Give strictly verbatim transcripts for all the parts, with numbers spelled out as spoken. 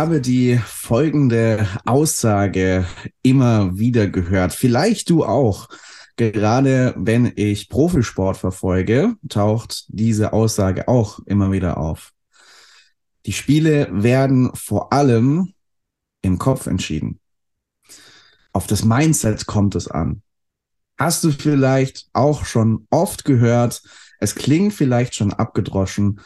habe die folgende Aussage immer wieder gehört. Vielleicht du auch. Gerade wenn ich Profisport verfolge, taucht diese Aussage auch immer wieder auf. Die Spiele werden vor allem im Kopf entschieden. Auf das Mindset kommt es an. Hast du vielleicht auch schon oft gehört, es klingt vielleicht schon abgedroschen,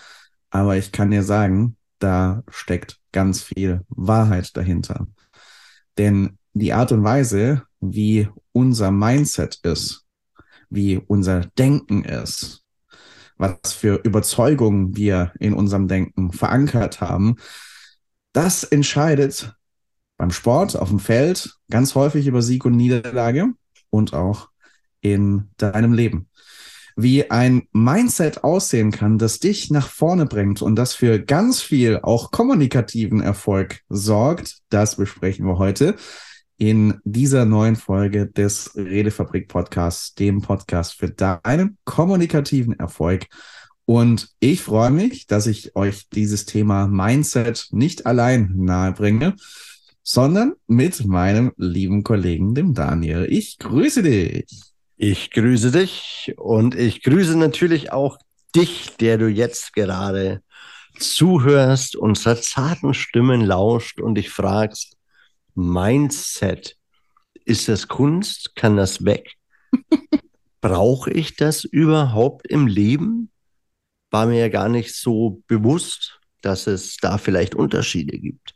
aber ich kann dir sagen, da steckt ganz viel Wahrheit dahinter. Denn die Art und Weise, wie unser Mindset ist, wie unser Denken ist, was für Überzeugungen wir in unserem Denken verankert haben, das entscheidet beim Sport auf dem Feld ganz häufig über Sieg und Niederlage und auch in deinem Leben. Wie ein Mindset aussehen kann, das dich nach vorne bringt und das für ganz viel auch kommunikativen Erfolg sorgt, das besprechen wir heute in dieser neuen Folge des Redefabrik-Podcasts, dem Podcast für deinen kommunikativen Erfolg. Und ich freue mich, dass ich euch dieses Thema Mindset nicht allein nahebringe, sondern mit meinem lieben Kollegen, dem Daniel. Ich grüße dich. Ich grüße dich und ich grüße natürlich auch dich, der du jetzt gerade zuhörst, unserer zarten Stimmen lauscht und dich fragst, Mindset, ist das Kunst? Kann das weg? Brauche ich das überhaupt im Leben? War mir ja gar nicht so bewusst, dass es da vielleicht Unterschiede gibt.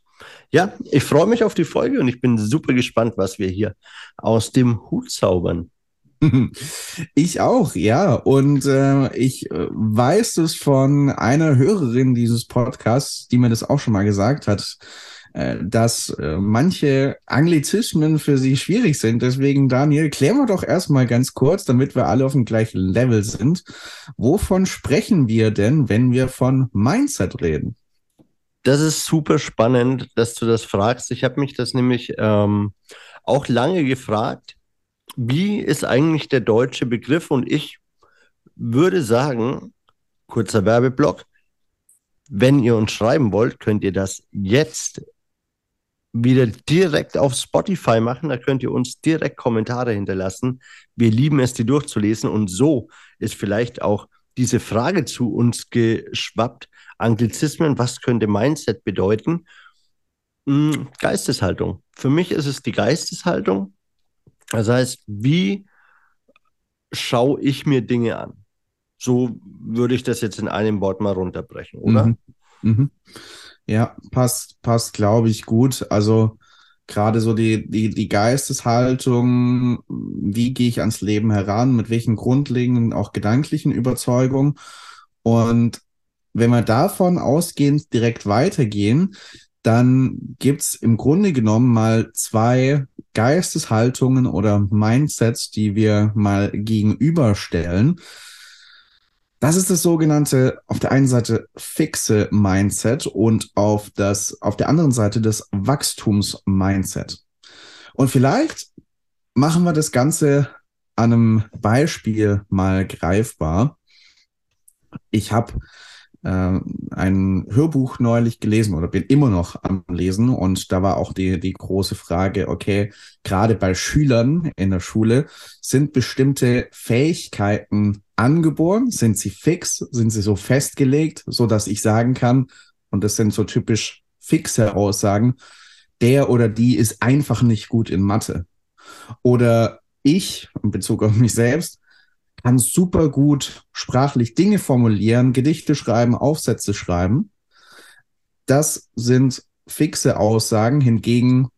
Ja, ich freue mich auf die Folge und ich bin super gespannt, was wir hier aus dem Hut zaubern. Ich auch, ja. Und äh, ich äh, weiß es von einer Hörerin dieses Podcasts, die mir das auch schon mal gesagt hat, äh, dass äh, manche Anglizismen für sie schwierig sind. Deswegen, Daniel, klären wir doch erstmal ganz kurz, damit wir alle auf dem gleichen Level sind. Wovon sprechen wir denn, wenn wir von Mindset reden? Das ist super spannend, dass du das fragst. Ich habe mich das nämlich ähm, auch lange gefragt. Wie ist eigentlich der deutsche Begriff? Und ich würde sagen, kurzer Werbeblock, wenn ihr uns schreiben wollt, könnt ihr das jetzt wieder direkt auf Spotify machen. Da könnt ihr uns direkt Kommentare hinterlassen. Wir lieben es, die durchzulesen. Und so ist vielleicht auch diese Frage zu uns geschwappt. Anglizismen, was könnte Mindset bedeuten? Geisteshaltung. Für mich ist es die Geisteshaltung. Das heißt, wie schaue ich mir Dinge an? So würde ich das jetzt in einem Wort mal runterbrechen, oder? Mhm. Mhm. Ja, passt, passt, glaube ich, gut. Also gerade so die, die, die Geisteshaltung, wie gehe ich ans Leben heran, mit welchen grundlegenden, auch gedanklichen Überzeugungen. Und wenn wir davon ausgehend direkt weitergehen, dann gibt es im Grunde genommen mal zwei Geisteshaltungen oder Mindsets, die wir mal gegenüberstellen. Das ist das sogenannte, auf der einen Seite fixe Mindset und auf, das, auf der anderen Seite das Wachstums-Mindset. Und vielleicht machen wir das Ganze an einem Beispiel mal greifbar. Ich habe ein Hörbuch neulich gelesen oder bin immer noch am Lesen und da war auch die, die große Frage, okay, gerade bei Schülern in der Schule, sind bestimmte Fähigkeiten angeboren? Sind sie fix? Sind sie so festgelegt, sodass ich sagen kann, und das sind so typisch fixe Aussagen, der oder die ist einfach nicht gut in Mathe. Oder ich, in Bezug auf mich selbst, kann super gut sprachlich Dinge formulieren, Gedichte schreiben, Aufsätze schreiben. Das sind fixe Aussagen. Hingegen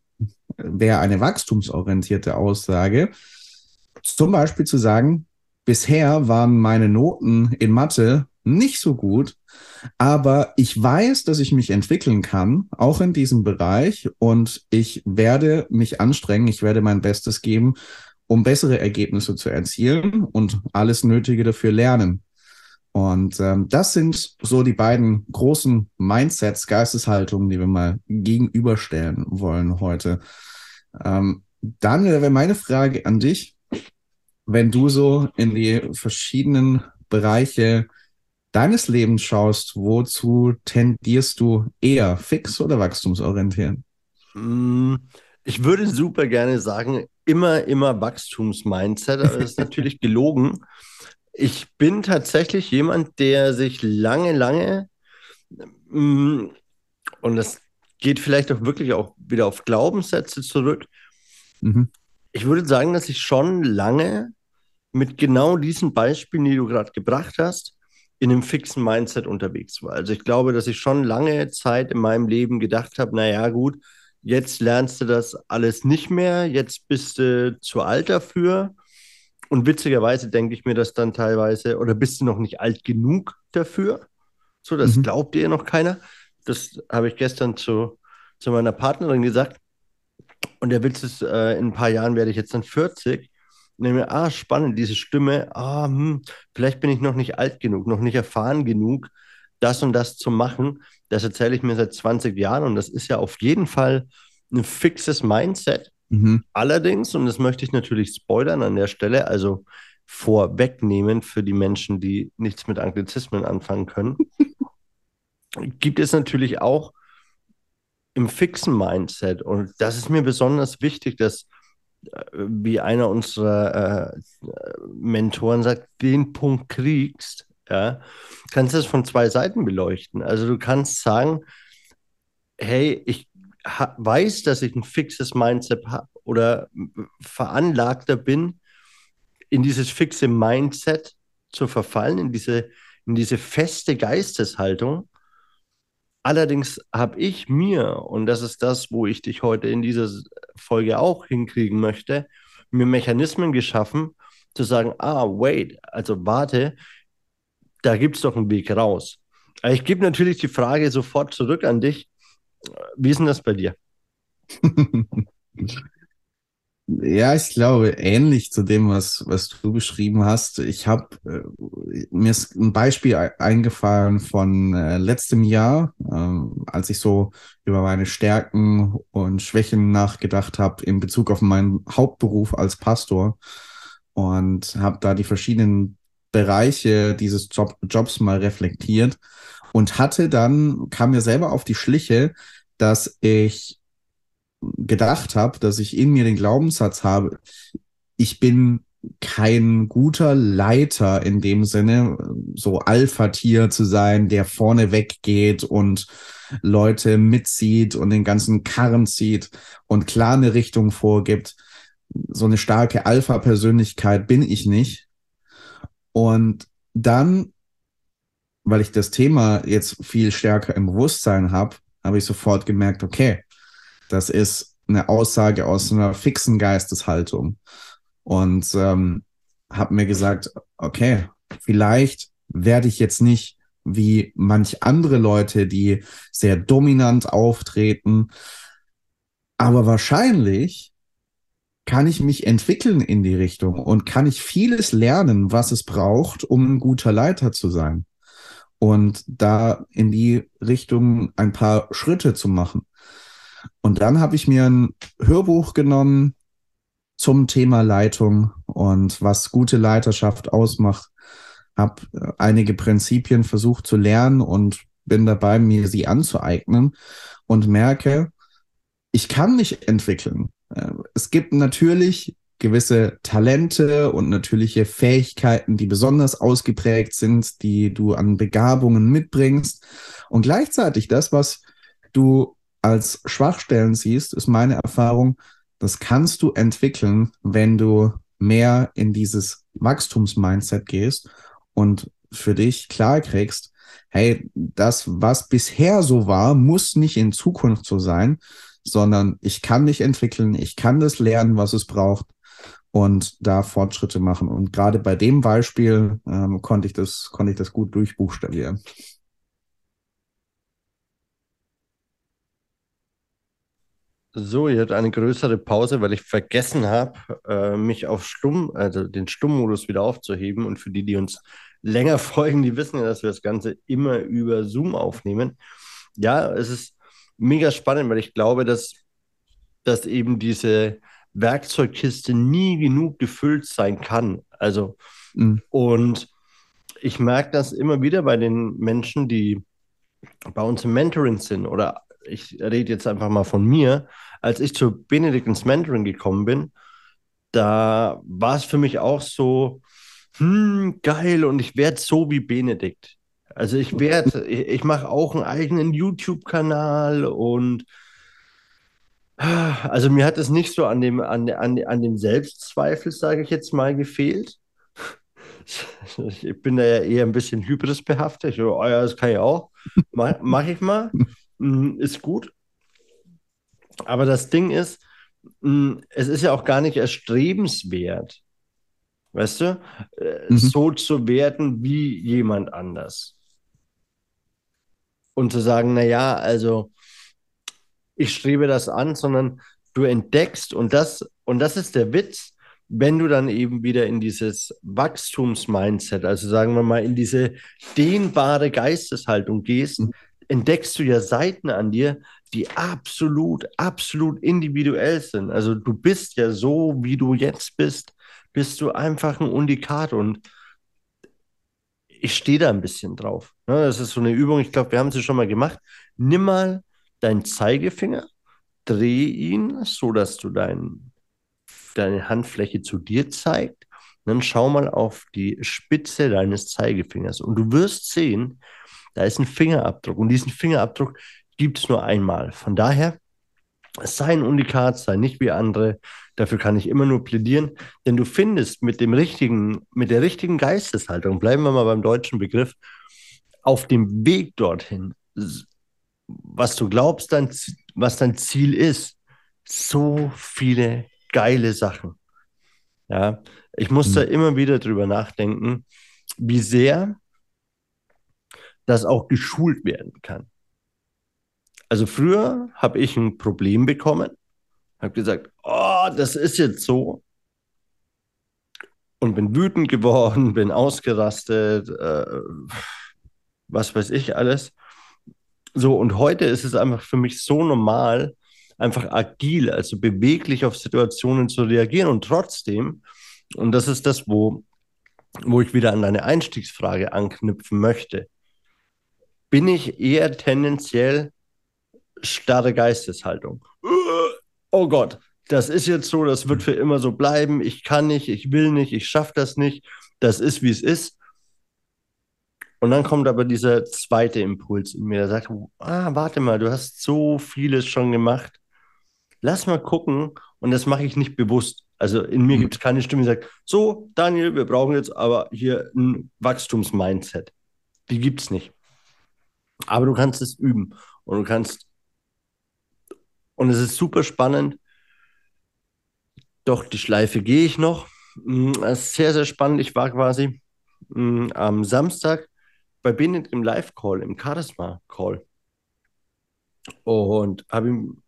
wäre eine wachstumsorientierte Aussage, zum Beispiel zu sagen, bisher waren meine Noten in Mathe nicht so gut, aber ich weiß, dass ich mich entwickeln kann, auch in diesem Bereich, und ich werde mich anstrengen, ich werde mein Bestes geben, um bessere Ergebnisse zu erzielen und alles Nötige dafür lernen. Und ähm, das sind so die beiden großen Mindsets, Geisteshaltungen, die wir mal gegenüberstellen wollen heute. Ähm, Daniel, wäre meine Frage an dich, wenn du so in die verschiedenen Bereiche deines Lebens schaust, wozu tendierst du eher, fix oder wachstumsorientiert? Ich würde super gerne sagen, immer, immer Wachstums-Mindset, aber das ist natürlich gelogen. Ich bin tatsächlich jemand, der sich lange, lange, und das geht vielleicht auch wirklich auch wieder auf Glaubenssätze zurück. Mhm. Ich würde sagen, dass ich schon lange mit genau diesen Beispielen, die du gerade gebracht hast, in einem fixen Mindset unterwegs war. Also ich glaube, dass ich schon lange Zeit in meinem Leben gedacht habe, naja gut, jetzt lernst du das alles nicht mehr, jetzt bist du zu alt dafür. Und witzigerweise denke ich mir das dann teilweise, oder bist du noch nicht alt genug dafür? So, das mhm. glaubt dir noch keiner. Das habe ich gestern zu, zu meiner Partnerin gesagt. Und der Witz ist, äh, in ein paar Jahren werde ich jetzt dann vierzig. Nehme, ah, spannend, diese Stimme, ah, hm, vielleicht bin ich noch nicht alt genug, noch nicht erfahren genug, das und das zu machen. Das erzähle ich mir seit zwanzig Jahren und das ist ja auf jeden Fall ein fixes Mindset. Mhm. Allerdings, und das möchte ich natürlich spoilern an der Stelle, also vorwegnehmen für die Menschen, die nichts mit Anglizismen anfangen können, gibt es natürlich auch im fixen Mindset, und das ist mir besonders wichtig, dass, wie einer unserer äh, Mentoren sagt, den Punkt kriegst, ja, kannst du das von zwei Seiten beleuchten. Also du kannst sagen, hey, ich ha- weiß, dass ich ein fixes Mindset habe oder veranlagter bin, in dieses fixe Mindset zu verfallen, in diese, in diese feste Geisteshaltung. Allerdings habe ich mir, und das ist das, wo ich dich heute in dieser Folge auch hinkriegen möchte, mir Mechanismen geschaffen, zu sagen, ah, wait, also warte, da gibt es doch einen Weg raus. Aber ich gebe natürlich die Frage sofort zurück an dich. Wie ist denn das bei dir? Ja, ich glaube, ähnlich zu dem, was, was du beschrieben hast. Ich habe, äh, mir ist ein Beispiel e- eingefallen von äh, letztem Jahr, äh, als ich so über meine Stärken und Schwächen nachgedacht habe in Bezug auf meinen Hauptberuf als Pastor, und habe da die verschiedenen Bereiche dieses Job, Jobs mal reflektiert und hatte dann, kam mir selber auf die Schliche, dass ich gedacht habe, dass ich in mir den Glaubenssatz habe, ich bin kein guter Leiter in dem Sinne, so Alpha-Tier zu sein, der vorne weggeht und Leute mitzieht und den ganzen Karren zieht und klar eine Richtung vorgibt. So eine starke Alpha-Persönlichkeit bin ich nicht. Und dann, weil ich das Thema jetzt viel stärker im Bewusstsein habe, habe ich sofort gemerkt, okay, das ist eine Aussage aus einer fixen Geisteshaltung. Und ähm, habe mir gesagt, okay, vielleicht werde ich jetzt nicht wie manch andere Leute, die sehr dominant auftreten, aber wahrscheinlich kann ich mich entwickeln in die Richtung und kann ich vieles lernen, was es braucht, um ein guter Leiter zu sein. Und da in die Richtung ein paar Schritte zu machen. Und dann habe ich mir ein Hörbuch genommen zum Thema Leitung und was gute Leiterschaft ausmacht. Habe einige Prinzipien versucht zu lernen und bin dabei, mir sie anzueignen und merke, ich kann mich entwickeln. Es gibt natürlich gewisse Talente und natürliche Fähigkeiten, die besonders ausgeprägt sind, die du an Begabungen mitbringst. Und gleichzeitig das, was du als Schwachstellen siehst, ist meine Erfahrung, das kannst du entwickeln, wenn du mehr in dieses Wachstumsmindset gehst und für dich klar kriegst, hey, das, was bisher so war, muss nicht in Zukunft so sein, sondern ich kann mich entwickeln, ich kann das lernen, was es braucht, und da Fortschritte machen. Und gerade bei dem Beispiel ähm, konnte ich das, konnte ich das gut durchbuchstabieren. So, ihr habt eine größere Pause, weil ich vergessen habe, äh, mich auf Stumm, also den Stummmodus wieder aufzuheben. Und für die, die uns länger folgen, die wissen ja, dass wir das Ganze immer über Zoom aufnehmen. Ja, es ist mega spannend, weil ich glaube, dass, dass eben diese Werkzeugkiste nie genug gefüllt sein kann. Also, mhm. und ich merke das immer wieder bei den Menschen, die bei uns im Mentoring sind, oder ich rede jetzt einfach mal von mir, als ich zu Benedikt ins Mentoring gekommen bin, da war es für mich auch so, hm, geil, und ich werde so wie Benedikt. Also ich werde, ich, ich mache auch einen eigenen YouTube-Kanal, und also mir hat es nicht so an dem, an, an, an dem Selbstzweifel, sage ich jetzt mal, gefehlt. Ich bin da ja eher ein bisschen hybrisbehaftet. So, oh ja, das kann ich auch. Mach, mach ich mal. Ist gut. Aber das Ding ist, es ist ja auch gar nicht erstrebenswert, weißt du, mhm. so zu werden wie jemand anders. Und zu sagen, naja, also ich strebe das an, sondern du entdeckst, und das, und das ist der Witz, wenn du dann eben wieder in dieses Wachstumsmindset, also sagen wir mal in diese dehnbare Geisteshaltung gehst, mhm. entdeckst du ja Seiten an dir, die absolut, absolut individuell sind. Also du bist ja so, wie du jetzt bist, bist du einfach ein Unikat, und ich stehe da ein bisschen drauf. Das ist so eine Übung, ich glaube, wir haben sie schon mal gemacht. Nimm mal deinen Zeigefinger, dreh ihn, so dass du dein, deine Handfläche zu dir zeigt. Dann schau mal auf die Spitze deines Zeigefingers, und du wirst sehen, da ist ein Fingerabdruck, und diesen Fingerabdruck gibt es nur einmal. Von daher, sei ein Unikat, sei nicht wie andere. Dafür kann ich immer nur plädieren, denn du findest mit dem richtigen, mit der richtigen Geisteshaltung, bleiben wir mal beim deutschen Begriff, auf dem Weg dorthin, was du glaubst, dein, was dein Ziel ist, so viele geile Sachen. Ja, ich muss mhm. da immer wieder drüber nachdenken, wie sehr das auch geschult werden kann. Also früher habe ich ein Problem bekommen, habe gesagt, oh, das ist jetzt so, und bin wütend geworden, bin ausgerastet, äh, was weiß ich alles. So, und heute ist es einfach für mich so normal, einfach agil, also beweglich auf Situationen zu reagieren, und trotzdem, und das ist das, wo, wo ich wieder an deine Einstiegsfrage anknüpfen möchte, bin ich eher tendenziell starre Geisteshaltung. Oh Gott, das ist jetzt so, das wird für immer so bleiben, ich kann nicht, ich will nicht, ich schaffe das nicht, das ist, wie es ist. Und dann kommt aber dieser zweite Impuls in mir, der sagt, ah, warte mal, du hast so vieles schon gemacht, lass mal gucken, und das mache ich nicht bewusst. Also in mir gibt es keine Stimme, die sagt, so, Daniel, wir brauchen jetzt aber hier ein Wachstumsmindset. Die gibt es nicht. Aber du kannst es üben, und du kannst, und es ist super spannend, doch die Schleife gehe ich noch. Es ist sehr, sehr spannend. Ich war quasi am Samstag bei Benedikt im Live-Call, im Charisma-Call, und habe ihm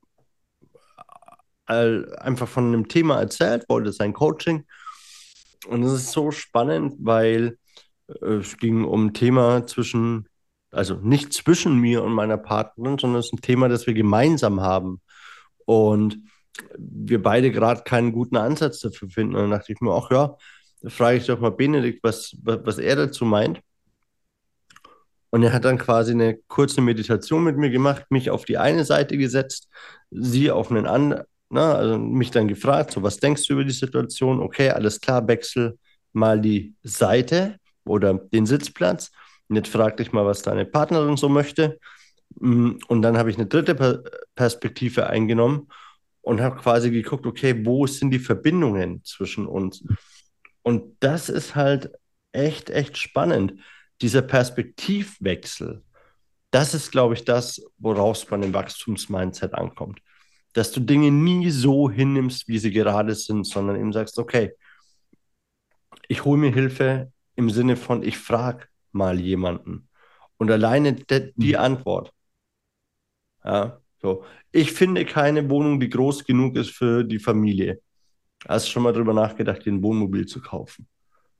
einfach von einem Thema erzählt, wollte sein Coaching, und es ist so spannend, weil es ging um ein Thema zwischen, also nicht zwischen mir und meiner Partnerin, sondern es ist ein Thema, das wir gemeinsam haben. Und wir beide gerade keinen guten Ansatz dafür finden. Und dann dachte ich mir, ach ja, frage ich doch mal Benedikt, was, was er dazu meint. Und er hat dann quasi eine kurze Meditation mit mir gemacht, mich auf die eine Seite gesetzt, sie auf einen anderen, na, also mich dann gefragt, so, was denkst du über die Situation? Okay, alles klar, wechsel mal die Seite oder den Sitzplatz. Und jetzt frag dich mal, was deine Partnerin so möchte. Und dann habe ich eine dritte Perspektive eingenommen und habe quasi geguckt, okay, wo sind die Verbindungen zwischen uns? Und das ist halt echt, echt spannend. Dieser Perspektivwechsel, das ist, glaube ich, das, woraus man im Wachstumsmindset ankommt. Dass du Dinge nie so hinnimmst, wie sie gerade sind, sondern eben sagst, okay, ich hole mir Hilfe im Sinne von, ich frage mal jemanden. Und alleine de- die mhm. Antwort. Ja, so. Ich finde keine Wohnung, die groß genug ist für die Familie. Hast du schon mal drüber nachgedacht, dir ein Wohnmobil zu kaufen?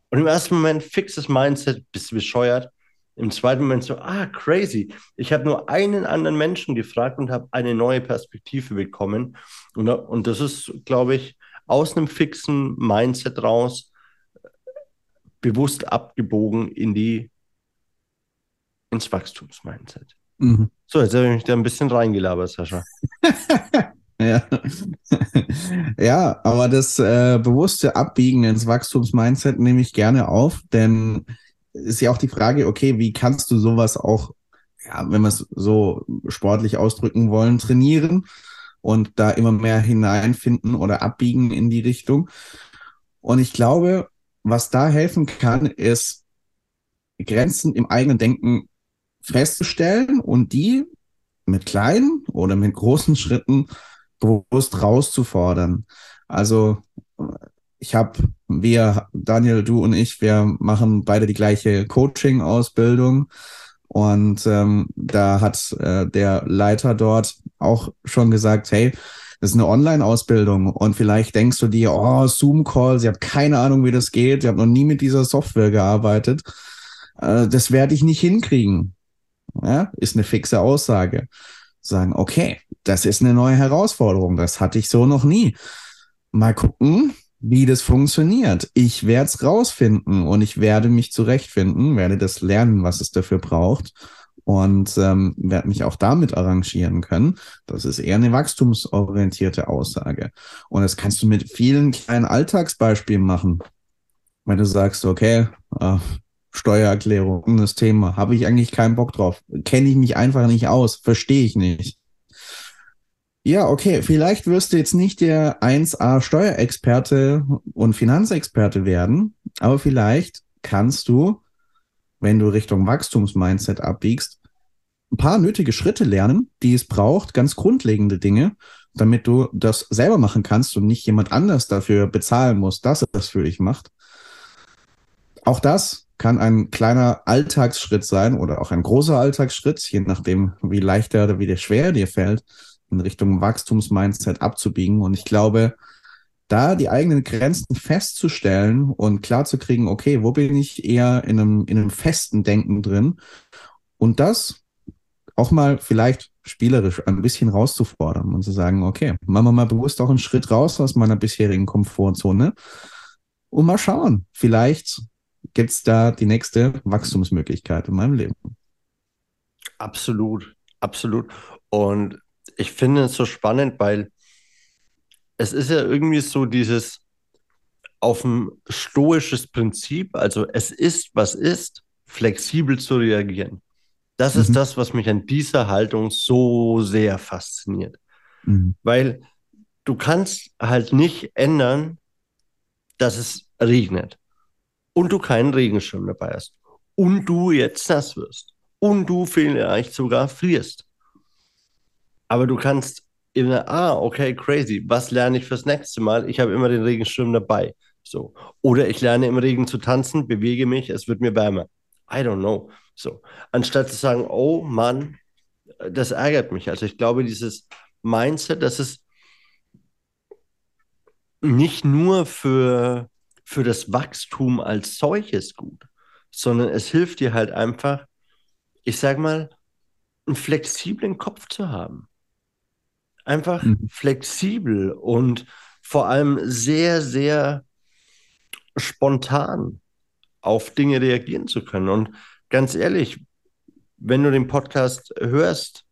Und im ersten Moment fixes Mindset, bist du bescheuert. Im zweiten Moment so, ah, crazy. Ich habe nur einen anderen Menschen gefragt und habe eine neue Perspektive bekommen. Und, und das ist, glaube ich, aus einem fixen Mindset raus bewusst abgebogen in die, ins Wachstumsmindset. Mhm. So, jetzt habe ich mich da ein bisschen reingelabert, Sascha. Ja. Ja, aber das äh, bewusste Abbiegen ins Wachstumsmindset nehme ich gerne auf, denn ist ja auch die Frage, okay, wie kannst du sowas auch, ja, wenn wir es so sportlich ausdrücken wollen, trainieren und da immer mehr hineinfinden oder abbiegen in die Richtung. Und ich glaube, was da helfen kann, ist, Grenzen im eigenen Denken festzustellen und die mit kleinen oder mit großen Schritten bewusst rauszufordern. Also ich habe, wir, Daniel, du und ich, wir machen beide die gleiche Coaching-Ausbildung und ähm, da hat äh, der Leiter dort auch schon gesagt, hey, das ist eine Online-Ausbildung und vielleicht denkst du dir, oh, Zoom-Calls, ich habe keine Ahnung, wie das geht, ich habe noch nie mit dieser Software gearbeitet, äh, das werde ich nicht hinkriegen. Ja, ist eine fixe Aussage. Sagen, okay, das ist eine neue Herausforderung, das hatte ich so noch nie. Mal gucken, wie das funktioniert. Ich werde es rausfinden und ich werde mich zurechtfinden, werde das lernen, was es dafür braucht und ähm, werde mich auch damit arrangieren können. Das ist eher eine wachstumsorientierte Aussage. Und das kannst du mit vielen kleinen Alltagsbeispielen machen. Wenn du sagst, okay, äh, Steuererklärung, das Thema, habe ich eigentlich keinen Bock drauf, kenne ich mich einfach nicht aus, verstehe ich nicht. Ja, okay, vielleicht wirst du jetzt nicht der eins a Steuerexperte und Finanzexperte werden, aber vielleicht kannst du, wenn du Richtung Wachstumsmindset abbiegst, ein paar nötige Schritte lernen, die es braucht, ganz grundlegende Dinge, damit du das selber machen kannst und nicht jemand anders dafür bezahlen musst, dass er das für dich macht. Auch das kann ein kleiner Alltagsschritt sein oder auch ein großer Alltagsschritt, je nachdem, wie leichter oder wie schwer dir fällt, in Richtung Wachstumsmindset abzubiegen. Und ich glaube, da die eigenen Grenzen festzustellen und klarzukriegen, okay, wo bin ich eher in einem, in einem festen Denken drin und das auch mal vielleicht spielerisch ein bisschen rauszufordern und zu sagen, okay, machen wir mal bewusst auch einen Schritt raus aus meiner bisherigen Komfortzone und mal schauen, vielleicht gibt es da die nächste Wachstumsmöglichkeit in meinem Leben. Absolut, absolut. Und ich finde es so spannend, weil es ist ja irgendwie so dieses auf ein stoisches Prinzip, also es ist, was ist, flexibel zu reagieren. Das mhm. ist das, was mich an dieser Haltung so sehr fasziniert. Mhm. Weil du kannst halt nicht ändern, dass es regnet. Und du keinen Regenschirm dabei hast. Und du jetzt nass wirst. Und du vielleicht sogar frierst. Aber du kannst immer, ah, okay, crazy, was lerne ich fürs nächste Mal? Ich habe immer den Regenschirm dabei. So. Oder ich lerne im Regen zu tanzen, bewege mich, es wird mir wärmer. I don't know. So. Anstatt zu sagen, oh Mann, das ärgert mich. Also ich glaube, dieses Mindset, das ist nicht nur für... für das Wachstum als solches gut, sondern es hilft dir halt einfach, ich sag mal, einen flexiblen Kopf zu haben. Einfach mhm. flexibel und vor allem sehr, sehr spontan auf Dinge reagieren zu können. Und ganz ehrlich, wenn du den Podcast hörst,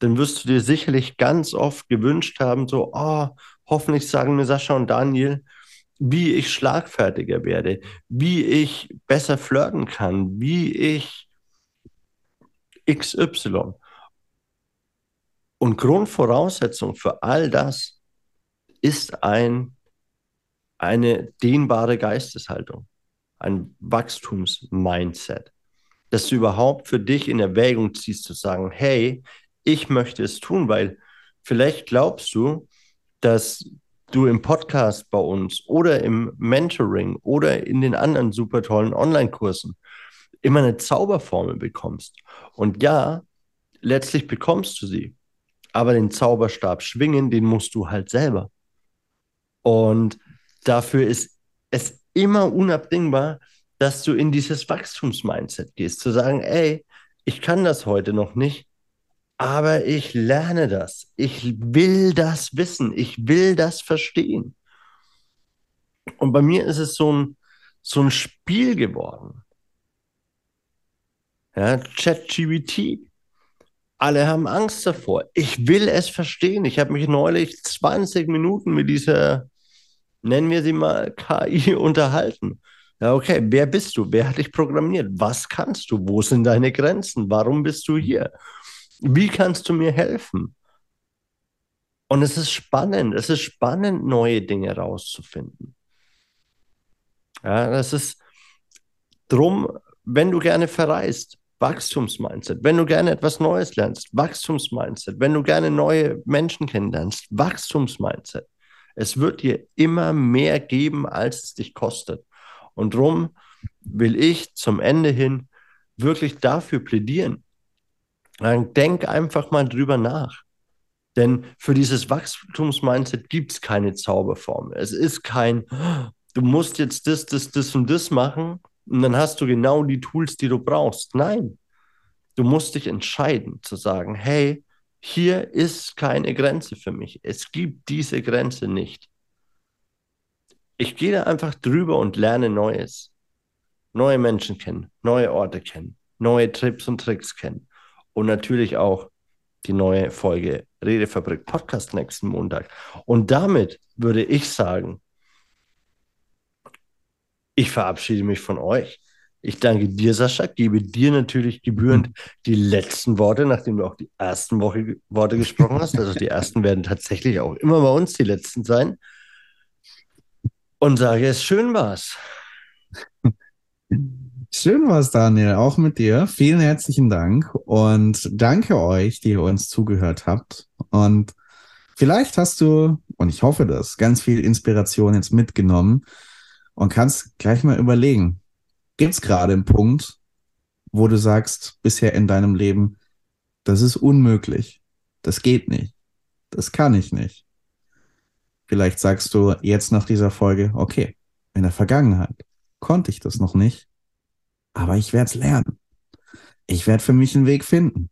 dann wirst du dir sicherlich ganz oft gewünscht haben, so, oh, hoffentlich sagen mir Sascha und Daniel, wie ich schlagfertiger werde, wie ich besser flirten kann, wie ich X Y. Und Grundvoraussetzung für all das ist ein, eine dehnbare Geisteshaltung, ein Wachstumsmindset, dass du überhaupt für dich in Erwägung ziehst, zu sagen, hey, ich möchte es tun, weil vielleicht glaubst du, dass du im Podcast bei uns oder im Mentoring oder in den anderen super tollen Online-Kursen immer eine Zauberformel bekommst. Und ja, letztlich bekommst du sie. Aber den Zauberstab schwingen, den musst du halt selber. Und dafür ist es immer unabdingbar, dass du in dieses Wachstumsmindset gehst, zu sagen, ey, ich kann das heute noch nicht, aber ich lerne das. Ich will das wissen. Ich will das verstehen. Und bei mir ist es so ein, so ein Spiel geworden. Ja, ChatGPT. Alle haben Angst davor. Ich will es verstehen. Ich habe mich neulich zwanzig Minuten mit dieser, nennen wir sie mal, K I unterhalten. Ja, okay, wer bist du? Wer hat dich programmiert? Was kannst du? Wo sind deine Grenzen? Warum bist du hier? Wie kannst du mir helfen? Und es ist spannend. Es ist spannend, neue Dinge rauszufinden. Ja, das ist drum, wenn du gerne verreist, Wachstumsmindset. Wenn du gerne etwas Neues lernst, Wachstumsmindset. Wenn du gerne neue Menschen kennenlernst, Wachstumsmindset. Es wird dir immer mehr geben, als es dich kostet. Und drum will ich zum Ende hin wirklich dafür plädieren. Dann denk einfach mal drüber nach. Denn für dieses Wachstumsmindset gibt es keine Zauberformel. Es ist kein, du musst jetzt das, das, das und das machen und dann hast du genau die Tools, die du brauchst. Nein, du musst dich entscheiden zu sagen, hey, hier ist keine Grenze für mich. Es gibt diese Grenze nicht. Ich gehe da einfach drüber und lerne Neues. Neue Menschen kennen, neue Orte kennen, neue Trips und Tricks kennen. Und natürlich auch die neue Folge Redefabrik-Podcast nächsten Montag. Und damit würde ich sagen, ich verabschiede mich von euch. Ich danke dir, Sascha, gebe dir natürlich gebührend die letzten Worte, nachdem du auch die ersten Woche, Worte gesprochen hast. Also die ersten werden tatsächlich auch immer bei uns die letzten sein. Und sage, es schön war's. Schön war's, Daniel, auch mit dir. Vielen herzlichen Dank und danke euch, die ihr uns zugehört habt. Und vielleicht hast du, und ich hoffe das, ganz viel Inspiration jetzt mitgenommen und kannst gleich mal überlegen, gibt es gerade einen Punkt, wo du sagst, bisher in deinem Leben, das ist unmöglich, das geht nicht, das kann ich nicht. Vielleicht sagst du jetzt nach dieser Folge, okay, in der Vergangenheit konnte ich das noch nicht, aber ich werde es lernen. Ich werde für mich einen Weg finden.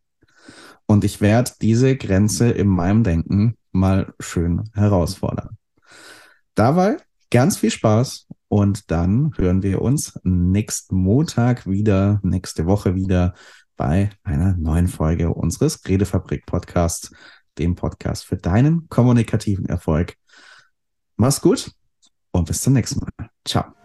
Und ich werde diese Grenze in meinem Denken mal schön herausfordern. Dabei ganz viel Spaß und dann hören wir uns nächsten Montag wieder, nächste Woche wieder bei einer neuen Folge unseres Redefabrik-Podcasts, dem Podcast für deinen kommunikativen Erfolg. Mach's gut und bis zum nächsten Mal. Ciao.